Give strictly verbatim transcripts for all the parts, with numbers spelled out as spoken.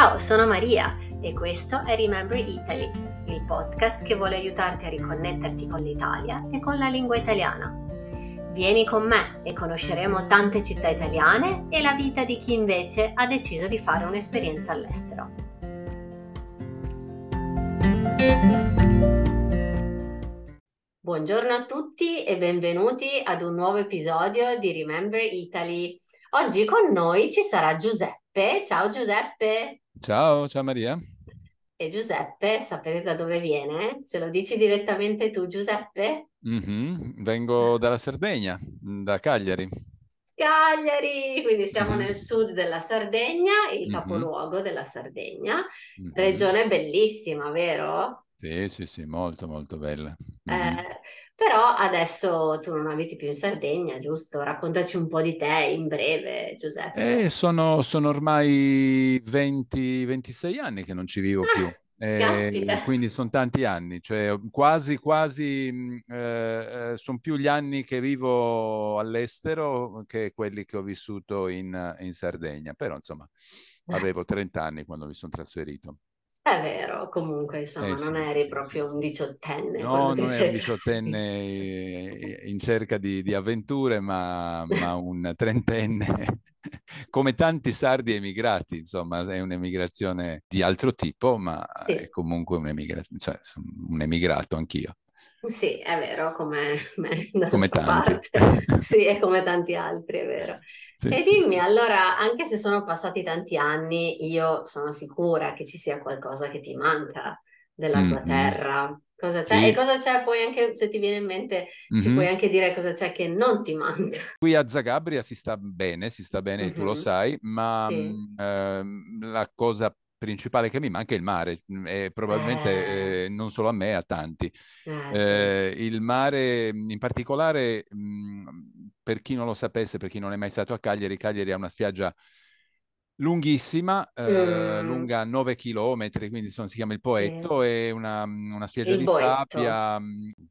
Ciao, sono Maria e questo è Remember Italy, il podcast che vuole aiutarti a riconnetterti con l'Italia e con la lingua italiana. Vieni con me e conosceremo tante città italiane e la vita di chi invece ha deciso di fare un'esperienza all'estero. Buongiorno a tutti e benvenuti ad un nuovo episodio di Remember Italy. Oggi con noi ci sarà Giuseppe. Ciao Giuseppe! Ciao, ciao Maria! E Giuseppe, sapete da dove viene? Ce lo dici direttamente tu, Giuseppe? Mm-hmm. Vengo dalla Sardegna, da Cagliari. Cagliari! Quindi siamo mm-hmm. nel sud della Sardegna, il mm-hmm. capoluogo della Sardegna. Mm-hmm. Regione bellissima, vero? Sì, sì, sì, molto, molto bella. Mm-hmm. Eh, però adesso tu non abiti più in Sardegna, giusto? Raccontaci un po' di te in breve, Giuseppe. Eh, sono, sono ormai venti ventisei anni che non ci vivo ah. più. Eh, quindi sono tanti anni, cioè quasi quasi eh, sono più gli anni che vivo all'estero che quelli che ho vissuto in, in Sardegna, però insomma eh. avevo trenta anni quando mi sono trasferito. È vero, comunque insomma eh, non sì, eri sì, proprio sì, un diciottenne. No, non ero un diciottenne in cerca di, di avventure, ma, ma un trentenne. Come tanti sardi emigrati, insomma, è un'emigrazione di altro tipo, ma sì. è comunque un'emigrazione, cioè un emigrato anch'io. Sì, è vero, come me, come tanti. Parte. Sì, è come tanti altri, è vero. Sì, e dimmi, sì, allora, anche se sono passati tanti anni, io sono sicura che ci sia qualcosa che ti manca della tua mm-hmm. terra. Cosa c'è? Sì. E cosa c'è poi anche, se ti viene in mente, mm-hmm. ci puoi anche dire cosa c'è che non ti manca. Qui a Zagabria si sta bene, si sta bene, mm-hmm. tu lo sai, ma sì. eh, la cosa principale che mi manca è il mare, e probabilmente eh. Eh, non solo a me, a tanti. Eh, eh, sì. Il mare in particolare, mh, per chi non lo sapesse, per chi non è mai stato a Cagliari, Cagliari ha una spiaggia lunghissima, eh, mm. lunga nove chilometri, quindi insomma, si chiama il Poetto, sì. è una, una spiaggia il di Poetto. Sabbia.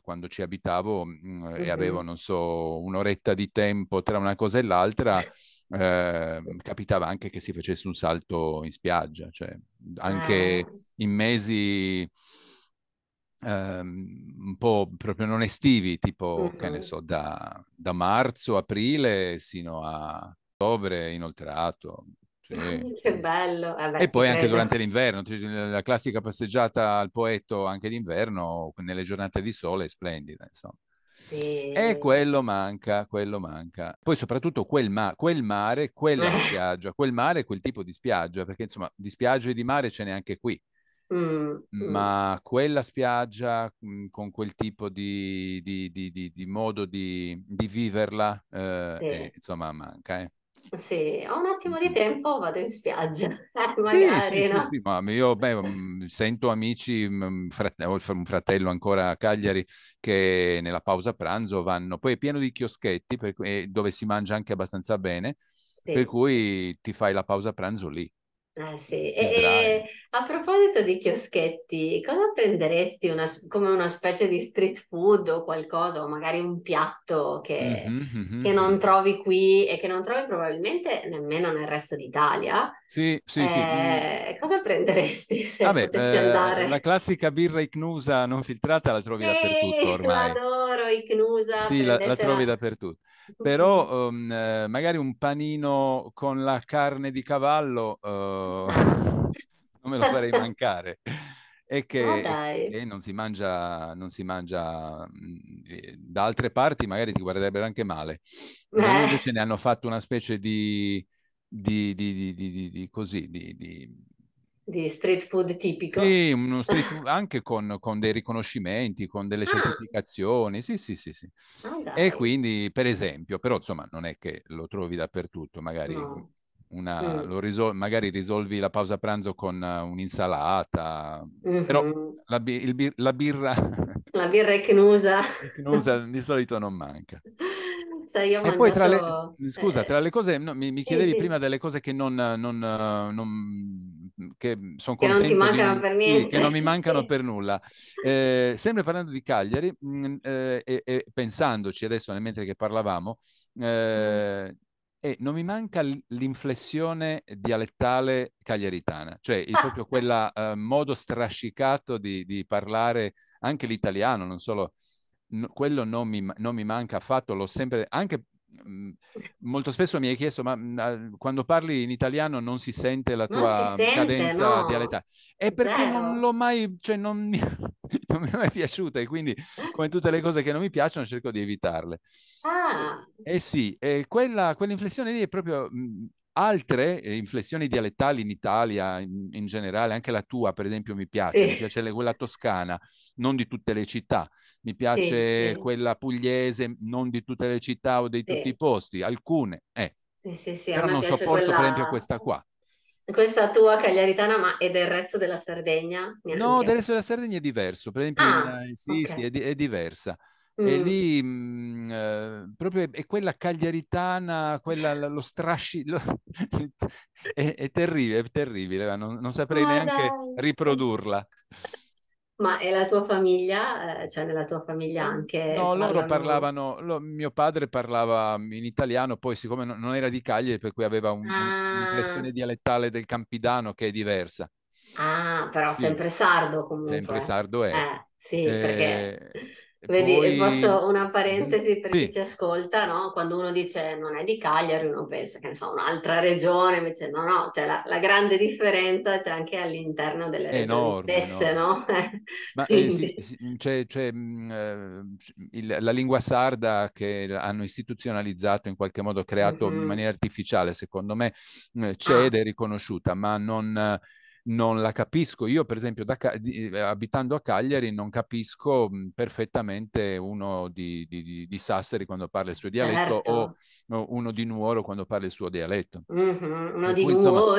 Quando ci abitavo mm-hmm. e avevo, non so, un'oretta di tempo tra una cosa e l'altra, Eh, capitava anche che si facesse un salto in spiaggia, cioè anche eh. in mesi ehm, un po' proprio non estivi, tipo uh-huh. che ne so, da, da marzo, aprile sino a ottobre inoltrato. Cioè, che bello. Eh beh, e poi anche credo. Durante l'inverno, la classica passeggiata al Poetto anche d'inverno nelle giornate di sole è splendida, insomma. Sì. E quello manca, quello manca. Poi soprattutto quel, ma- quel mare, quella spiaggia, quel mare, quel tipo di spiaggia, perché insomma di spiagge e di mare ce n'è anche qui, mm, ma mm. quella spiaggia mh, con quel tipo di, di, di, di, di modo di, di viverla, eh, sì. eh, insomma manca, eh. Sì, ho un attimo di tempo, vado in spiaggia, eh, magari, sì, sì, no? Sì, sì, ma io beh, sento amici, frate- ho un fratello ancora a Cagliari, che nella pausa pranzo vanno, poi è pieno di chioschetti per cui, dove si mangia anche abbastanza bene, sì. per cui ti fai la pausa pranzo lì. Ah, sì. E, e a proposito di chioschetti, cosa prenderesti una, come una specie di street food o qualcosa, o magari un piatto che, mm-hmm. che non trovi qui e che non trovi probabilmente nemmeno nel resto d'Italia? Sì, sì, eh, sì. Cosa prenderesti se Vabbè, potessi eh, andare? La classica birra Ichnusa non filtrata la trovi sì, dappertutto ormai. L'adoro, Ichnusa. Sì, la, la trovi dappertutto. Però um, magari un panino con la carne di cavallo uh, non me lo farei mancare. È che oh, e non si mangia, non si mangia da altre parti, magari ti guarderebbero anche male. Ma invece ne hanno fatto una specie di di, di, di, di, di, di così di, di... di street food tipico. Sì, uno street food anche con, con dei riconoscimenti, con delle ah. certificazioni, sì, sì, sì, sì. Oh, e quindi, per esempio, però insomma non è che lo trovi dappertutto, magari, no. una, mm. lo risol- magari risolvi la pausa pranzo con un'insalata, mm-hmm. però la, bi- il bir- la birra... la birra Ichnusa. Ichnusa di solito non manca. Io e poi tra le, scusa, eh, tra le cose no, mi, mi chiedevi sì, sì. prima delle cose che non, non, non che sono che non ti mancano di, per niente, sì, che non mi mancano sì. per nulla. Eh, sempre parlando di Cagliari mh, eh, e, e pensandoci adesso mentre che parlavamo, eh, e non mi manca l'inflessione dialettale cagliaritana, cioè il, ah. proprio quel uh, modo strascicato di, di parlare anche l'italiano, non solo, no, quello non mi, non mi manca affatto, l'ho sempre, anche mh, molto spesso mi hai chiesto, ma mh, quando parli in italiano non si sente la tua sente, cadenza no. dialettale, è perché Zero. non l'ho mai, cioè non mi, non mi è mai piaciuta, e quindi come tutte le cose che non mi piacciono cerco di evitarle. Ah. Eh sì, eh, quella, quell'inflessione lì è proprio... Mh, altre eh, inflessioni dialettali in Italia in, in generale, anche la tua per esempio mi piace, sì. mi piace le, quella toscana, non di tutte le città, mi piace sì, sì. quella pugliese, non di tutte le città o di sì. tutti i posti, alcune, eh. sì, sì, sì, però non sopporto quella... per esempio questa qua. Questa tua cagliaritana, ma è del resto della Sardegna? Mi no, anche. del resto della Sardegna è diverso, per esempio ah, in, sì, okay. sì, è, di, è diversa. E lì mh, eh, proprio è, è quella cagliaritana, quella, lo strasci, lo, è, è terribile, è terribile, non, non saprei ma neanche dai. riprodurla. Ma è la tua famiglia, cioè nella tua famiglia anche? No, loro parlavano, parlavano lo, mio padre parlava in italiano, poi siccome non, non era di Cagliari, per cui aveva un, ah. un'inflessione dialettale del Campidano che è diversa. Ah, però sì. sempre sardo comunque. Sempre sardo è. Eh, sì, eh, perché... Vedi, poi... posso una parentesi per sì. chi ci ascolta, no? Quando uno dice non è di Cagliari, uno pensa che ne so, un'altra regione, invece no, no, c'è la, la grande differenza c'è anche all'interno delle regioni stesse, no? Ma eh, sì, sì, c'è, c'è, mh, il, la lingua sarda che hanno istituzionalizzato in qualche modo, creato mm-hmm. in maniera artificiale, secondo me c'è ah. ed è riconosciuta, ma non... non la capisco. Io per esempio da, di, abitando a Cagliari non capisco mh, perfettamente uno di, di, di Sassari quando parla il suo dialetto, certo. o no, uno di Nuoro quando parla il suo dialetto. Mm-hmm, uno per di cui, Nuoro.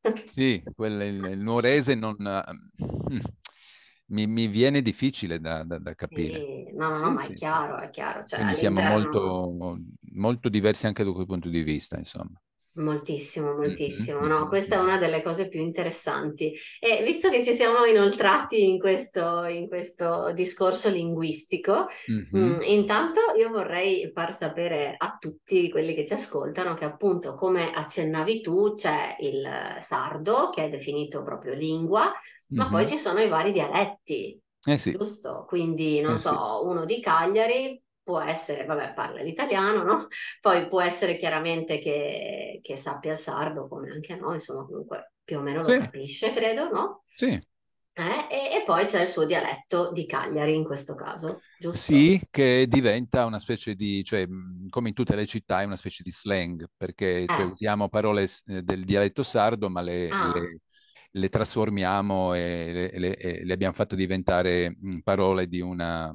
Insomma, sì, quel, il, il nuorese non... Mm, mi, mi viene difficile da, da, da capire. Sì, no, no, sì, no, ma sì, è chiaro, sì. è chiaro. Cioè, quindi siamo molto, molto diversi anche da quel punto di vista, insomma. Moltissimo, moltissimo, no? Questa è una delle cose più interessanti, e visto che ci siamo inoltrati in questo, in questo discorso linguistico, mm-hmm. mh, intanto io vorrei far sapere a tutti quelli che ci ascoltano che appunto, come accennavi tu, c'è il sardo che è definito proprio lingua, ma mm-hmm. poi ci sono i vari dialetti, eh sì. giusto? Quindi non eh so, sì. uno di Cagliari può essere, vabbè, parla l'italiano, no? Poi può essere chiaramente che, che sappia il sardo, come anche noi, insomma, comunque più o meno lo sì. capisce, credo, no? Sì. Eh? E, e poi c'è il suo dialetto di Cagliari in questo caso, giusto? Sì, che diventa una specie di, cioè, come in tutte le città, è una specie di slang, perché eh. cioè, usiamo parole del dialetto sardo, ma le... Ah. le... le trasformiamo e le, le, le abbiamo fatto diventare parole di una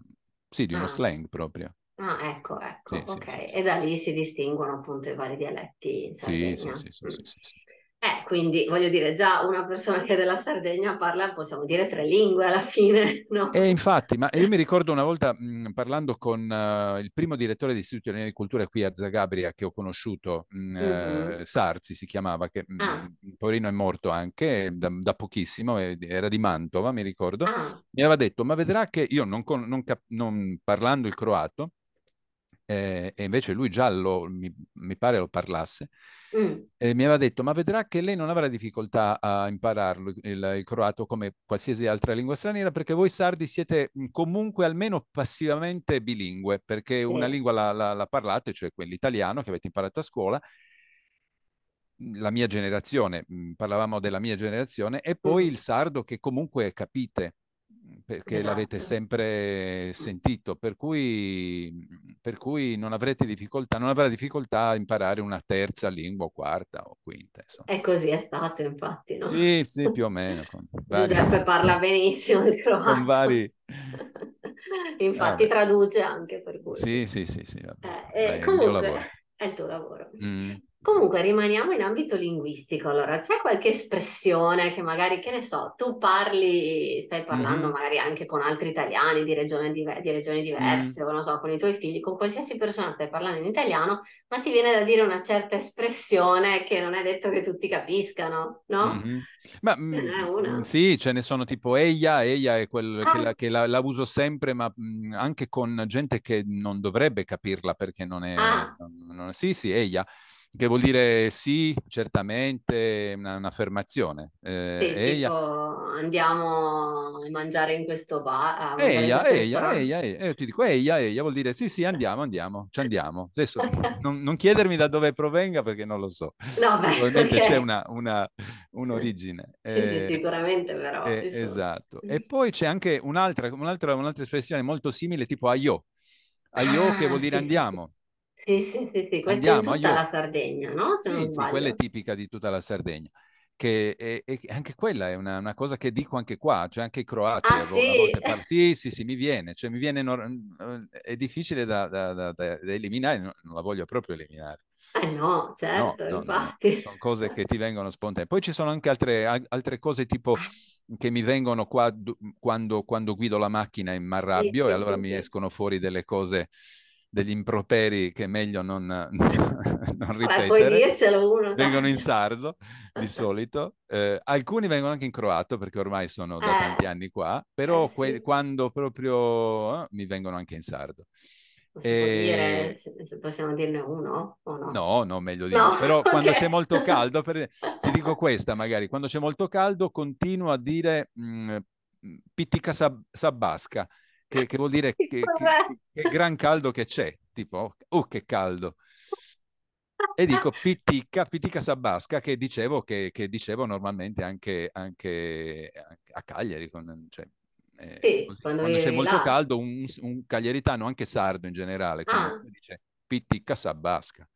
sì di uno ah. slang proprio. Ah, ecco, ecco, sì, ok. Sì, sì, sì. E da lì si distinguono appunto i vari dialetti in Sardegna. Sì, sì, sì, mm. sì, sì, sì. Eh, quindi voglio dire, già una persona che è della Sardegna parla, possiamo dire, tre lingue alla fine, no? E infatti, ma io mi ricordo una volta mh, parlando con uh, il primo direttore di Istituto di Cultura qui a Zagabria che ho conosciuto, mh, mm-hmm. Sarzi si chiamava, che ah. poverino è morto anche da, da pochissimo, era di Mantova, mi ricordo, ah. mi aveva detto, ma vedrà che io non, con, non, cap- non parlando il croato, Eh, e invece lui già lo, mi, mi pare lo parlasse, mm. e mi aveva detto, ma vedrà che lei non avrà difficoltà a impararlo il, il croato come qualsiasi altra lingua straniera, perché voi sardi siete comunque almeno passivamente bilingue, perché sì. una lingua la, la, la parlate, cioè quell'italiano che avete imparato a scuola, la mia generazione, parlavamo della mia generazione, e poi mm. il sardo che comunque capite, perché esatto. l'avete sempre sentito, per cui, per cui non avrete difficoltà, non avrà difficoltà a imparare una terza lingua o quarta o quinta. Insomma. E così è stato, infatti, no? Sì, sì, più o meno. Con vari... Giuseppe parla benissimo il croato. Con vari... infatti ah, traduce anche, per cui. Sì, sì, sì, sì. Vabbè. Eh, Beh, comunque, è il tuo lavoro. È il tuo lavoro. Mm. Comunque rimaniamo in ambito linguistico, allora c'è qualche espressione che magari, che ne so, tu parli, stai parlando mm-hmm. magari anche con altri italiani di regioni, diver- di regioni diverse, mm-hmm. o non so, con i tuoi figli, con qualsiasi persona stai parlando in italiano, ma ti viene da dire una certa espressione che non è detto che tutti capiscano, no? Mm-hmm. Ma mm, sì, ce ne sono tipo eia, eia è quel ah. che, la, che la, la uso sempre, ma mh, anche con gente che non dovrebbe capirla perché non è... Ah. Non, non, sì, sì, eia. che vuol dire sì, certamente, una, un'affermazione. Eh, sì, eia. Tipo, andiamo a mangiare in questo bar. Eia, eia, eia, eia. Io ti dico eia, eia, vuol dire sì, sì, andiamo, andiamo, ci andiamo. Adesso non, non chiedermi da dove provenga perché non lo so. No, beh, probabilmente okay. C'è una, una, un'origine. Sì, eh, sì, sicuramente però. Eh, esatto. E poi c'è anche un'altra, un'altra, un'altra espressione molto simile, tipo aio. Aio ah, che vuol dire sì, andiamo. Sì. Sì, sì, sì, sì. Questa andiamo, è tutta io... la Sardegna, no? Se sì, non sbaglio. Sì, quella è tipica di tutta la Sardegna, che è, è, anche quella è una, una cosa che dico anche qua, cioè anche i croati ah, a, sì? a volte parlo. Sì, sì, sì, mi viene, cioè mi viene, è difficile da, da, da, da eliminare, non la voglio proprio eliminare. Eh no, certo, no, no, infatti. No, no. Sono cose che ti vengono spontanee. Poi ci sono anche altre, altre cose tipo... che mi vengono qua quando, quando guido la macchina e mi arrabbio, sì, e allora sì, mi sì. escono fuori delle cose, degli improperi che è meglio non, non ripetere. Beh, puoi dircelo uno. Vengono in sardo, di solito. Eh, alcuni vengono anche in croato, perché ormai sono da eh. tanti anni qua, però eh, sì. que- quando proprio eh, mi vengono anche in sardo. Si e... può dire, se possiamo dirne uno o no? No, no, meglio di no, no. Però okay. Quando c'è molto caldo, per... ti dico questa magari, quando c'è molto caldo continuo a dire mh, pittica sab- sabbasca, che, che vuol dire che, che, che, che gran caldo che c'è, tipo, oh che caldo. E dico pitica, pitica sabbasca, che dicevo, che, che dicevo normalmente anche, anche a Cagliari, con, cioè, Eh, sì, quando, quando c'è molto là. caldo un, un cagliaritano, anche sardo in generale, ah. dice pittica sabbasca.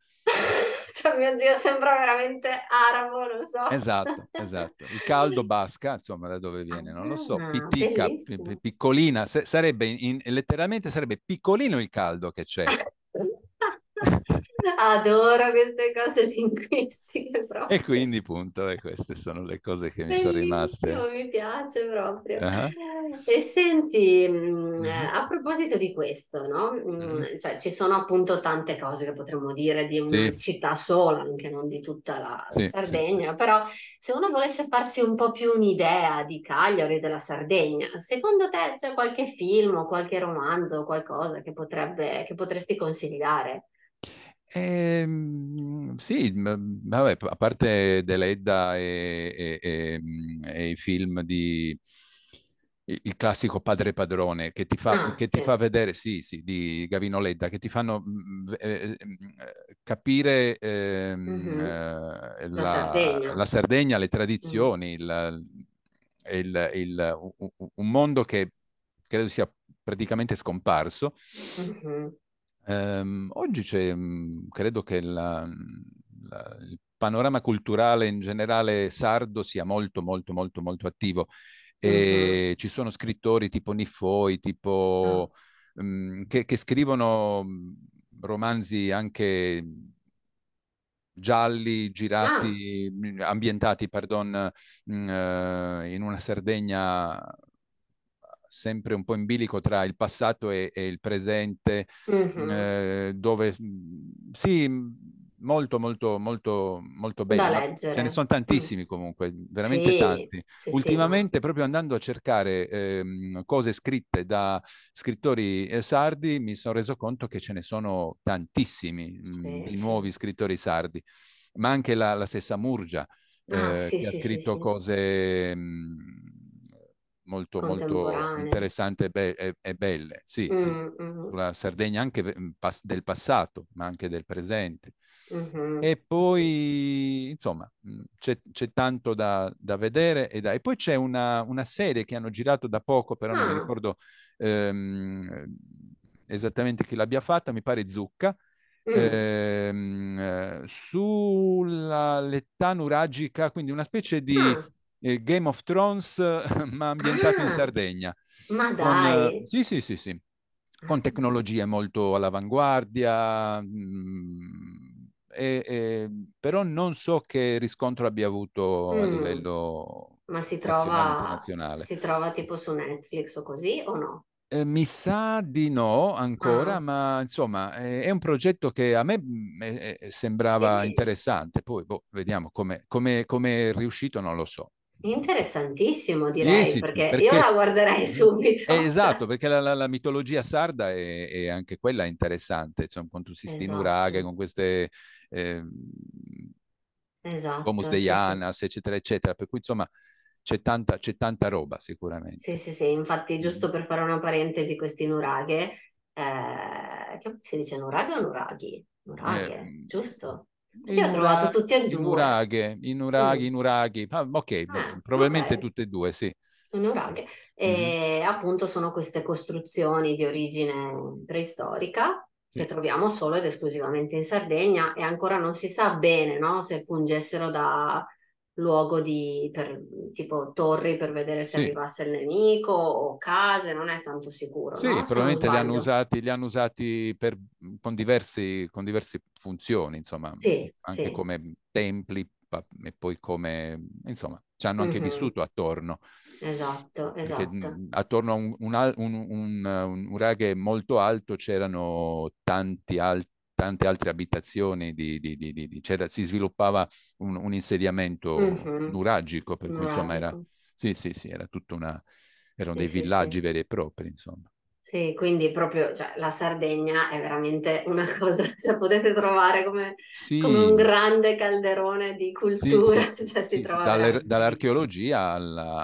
Cioè, mio Dio, sembra veramente arabo, non so. Esatto, esatto. Il caldo basca, insomma, da dove viene, ah, non lo so. Pittica, p- piccolina, se, sarebbe in, in, letteralmente sarebbe piccolino il caldo che c'è. Adoro queste cose linguistiche proprio. E quindi punto, e queste sono le cose che mi Bellissimo, sono rimaste. Mi piace proprio. Uh-huh. E senti, uh-huh. a proposito di questo, no? Uh-huh. Cioè, ci sono appunto tante cose che potremmo dire di una sì. città sola, anche non di tutta la sì, Sardegna, sì, sì. Però se uno volesse farsi un po' più un'idea di Cagliari e della Sardegna, secondo te c'è qualche film o qualche romanzo o qualcosa che potrebbe, che potresti consigliare? Eh, sì, vabbè, a parte de Ledda e, e, e, e i film di il classico Padre Padrone che ti fa, ah, che sì. ti fa vedere, sì, sì, di Gavino Ledda, che ti fanno eh, capire eh, mm-hmm. eh, la, la, Sardegna. la Sardegna, le tradizioni, mm-hmm. il, il, il, un mondo che credo sia praticamente scomparso. Mm-hmm. Um, oggi c'è, um, credo che la, la, il panorama culturale in generale sardo sia molto molto molto molto attivo e uh-huh. ci sono scrittori tipo Nifoi, tipo uh-huh. um, che, che scrivono romanzi anche gialli, girati, ah. ambientati, pardon, uh, in una Sardegna sempre un po' in bilico tra il passato e, e il presente, mm-hmm. eh, dove sì, molto molto molto molto bello. Da leggere. Ce ne sono tantissimi comunque, veramente sì, tanti. Sì, ultimamente sì. proprio andando a cercare ehm, cose scritte da scrittori eh, sardi mi sono reso conto che ce ne sono tantissimi sì, mh, sì. nuovi scrittori sardi, ma anche la, la stessa Murgia ah, eh, sì, che sì, ha scritto sì, cose sì. Mh, molto molto interessante e, be- e-, e belle, sì, mm, sì. Mm. Sulla Sardegna anche pas- del passato, ma anche del presente. Mm-hmm. E poi, insomma, c'è, c'è tanto da, da vedere. E, da... e poi c'è una, una serie che hanno girato da poco, però ah. non mi ricordo ehm, esattamente chi l'abbia fatta, mi pare Zucca, mm. ehm, sulla l'età nuragica, quindi una specie di... Ah. Game of Thrones, ma ambientato ah, in Sardegna. Ma dai! Con, sì, sì, sì, sì. Con tecnologie molto all'avanguardia, mh, e, e, però non so che riscontro abbia avuto mm. a livello ma si trova, internazionale. Si trova tipo su Netflix o così, o no? Eh, mi sa di no ancora, ah. ma insomma è, è un progetto che a me è, è, sembrava Quindi. interessante. Poi boh, vediamo come è riuscito, non lo so. Interessantissimo, direi, sì, sì, perché, sì, perché io la guarderei subito. Esatto, perché la, la, la mitologia sarda è, è anche quella interessante, cioè, con tutti questi esatto. nuraghi, con queste eh, esatto, gomos de Janas, sì, eccetera, eccetera, per cui insomma c'è tanta, c'è tanta roba sicuramente. Sì, sì, sì, infatti giusto per fare una parentesi, questi nuraghi, eh, che si dice nuraghi o nuraghi? Nuraghi, eh, giusto? Io nuraghi, ho trovato tutti e due. I nuraghi, i nuraghi, mm. i nuraghi. Ah, ok, ah, probabilmente okay. tutte e due, sì. I nuraghi. E mm. appunto sono queste costruzioni di origine preistorica sì. che troviamo solo ed esclusivamente in Sardegna e ancora non si sa bene, no, se fungessero da luogo di per, tipo torri per vedere se sì. arrivasse il nemico o case, non è tanto sicuro. Sì, no? probabilmente li hanno usati, li hanno usati per, con, diversi, con diverse funzioni, insomma, sì, anche sì. come templi e poi come, insomma, ci hanno anche mm-hmm. vissuto attorno. Esatto, esatto. Perché attorno a un, un, un, un, un nuraghi molto alto c'erano tanti altri tante altre abitazioni, di, di, di, di, di, c'era, si sviluppava un, un insediamento mm-hmm. nuragico, per cui insomma era, sì, sì, sì, era tutta una, erano sì, dei sì, villaggi sì. veri e propri, insomma. Sì, quindi proprio, cioè, la Sardegna è veramente una cosa, cioè potete trovare come, sì. come un grande calderone di cultura, sì, sì, cioè, sì, si sì, trova dall'ar- dall'archeologia alla...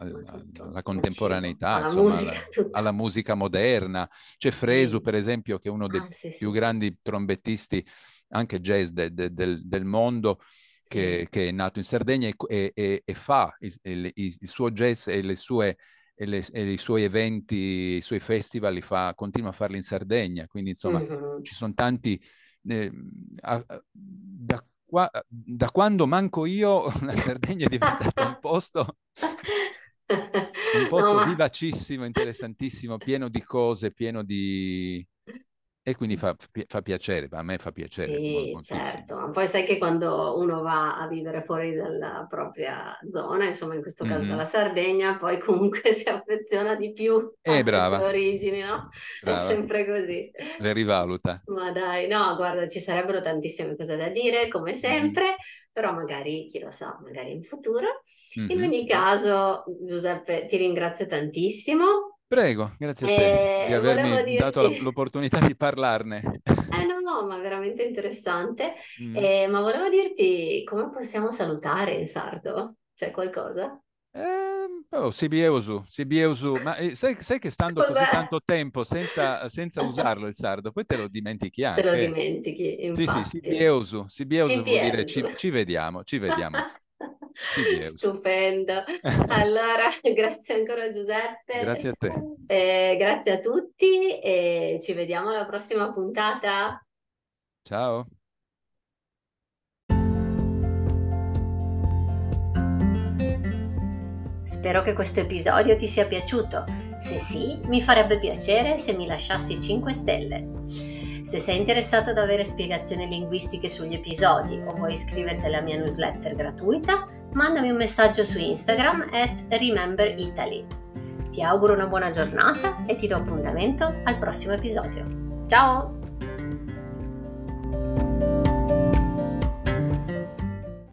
alla, alla contemporaneità, alla, insomma, musica, alla, alla musica moderna. C'è Fresu, per esempio, che è uno dei ah, sì, più sì. grandi trombettisti, anche jazz de, de, del, del mondo, sì. che, che è nato in Sardegna e, e, e fa il, il suo jazz e, le sue, e, le, e i suoi eventi, i suoi festival, li fa, continua a farli in Sardegna. Quindi, insomma, mm-hmm. ci sono tanti... Eh, a, da, qua, da quando manco io, la Sardegna è diventata un posto... un posto no, ma... vivacissimo, interessantissimo, pieno di cose, pieno di... e quindi fa, fa piacere, a me fa piacere. Sì, certo, ma poi sai che quando uno va a vivere fuori dalla propria zona, insomma in questo caso mm-hmm. dalla Sardegna, poi comunque si affeziona di più eh, alle sue origini, no? Brava. È sempre così. Le rivaluta. Ma dai, no, guarda, ci sarebbero tantissime cose da dire, come sempre, mm-hmm. però magari, chi lo sa, magari in futuro. Mm-hmm. In ogni caso, Giuseppe, ti ringrazio tantissimo. Prego, grazie a te eh, di avermi dirti... dato la, l'opportunità di parlarne. Eh no, no, ma veramente interessante. Mm. Eh, ma volevo dirti come possiamo salutare in sardo? C'è qualcosa? Eh, oh, sibieusu, sibieusu. Ma eh, sai, sai che stando Cos'è? così tanto tempo senza, senza usarlo il sardo, poi te lo dimentichi anche. Te lo dimentichi, infatti. Sì, sì, sibieusu, sibieusu, sibieusu. Vuol dire ci, ci vediamo, ci vediamo. Stupendo. Allora, grazie ancora Giuseppe. Grazie a te. Eh, grazie a tutti e ci vediamo alla prossima puntata. Ciao. Spero che questo episodio ti sia piaciuto. Se sì, mi farebbe piacere se mi lasciassi cinque stelle. Se sei interessato ad avere spiegazioni linguistiche sugli episodi o vuoi iscriverti alla mia newsletter gratuita, mandami un messaggio su Instagram at Remember Italy. Ti auguro una buona giornata e ti do appuntamento al prossimo episodio. Ciao!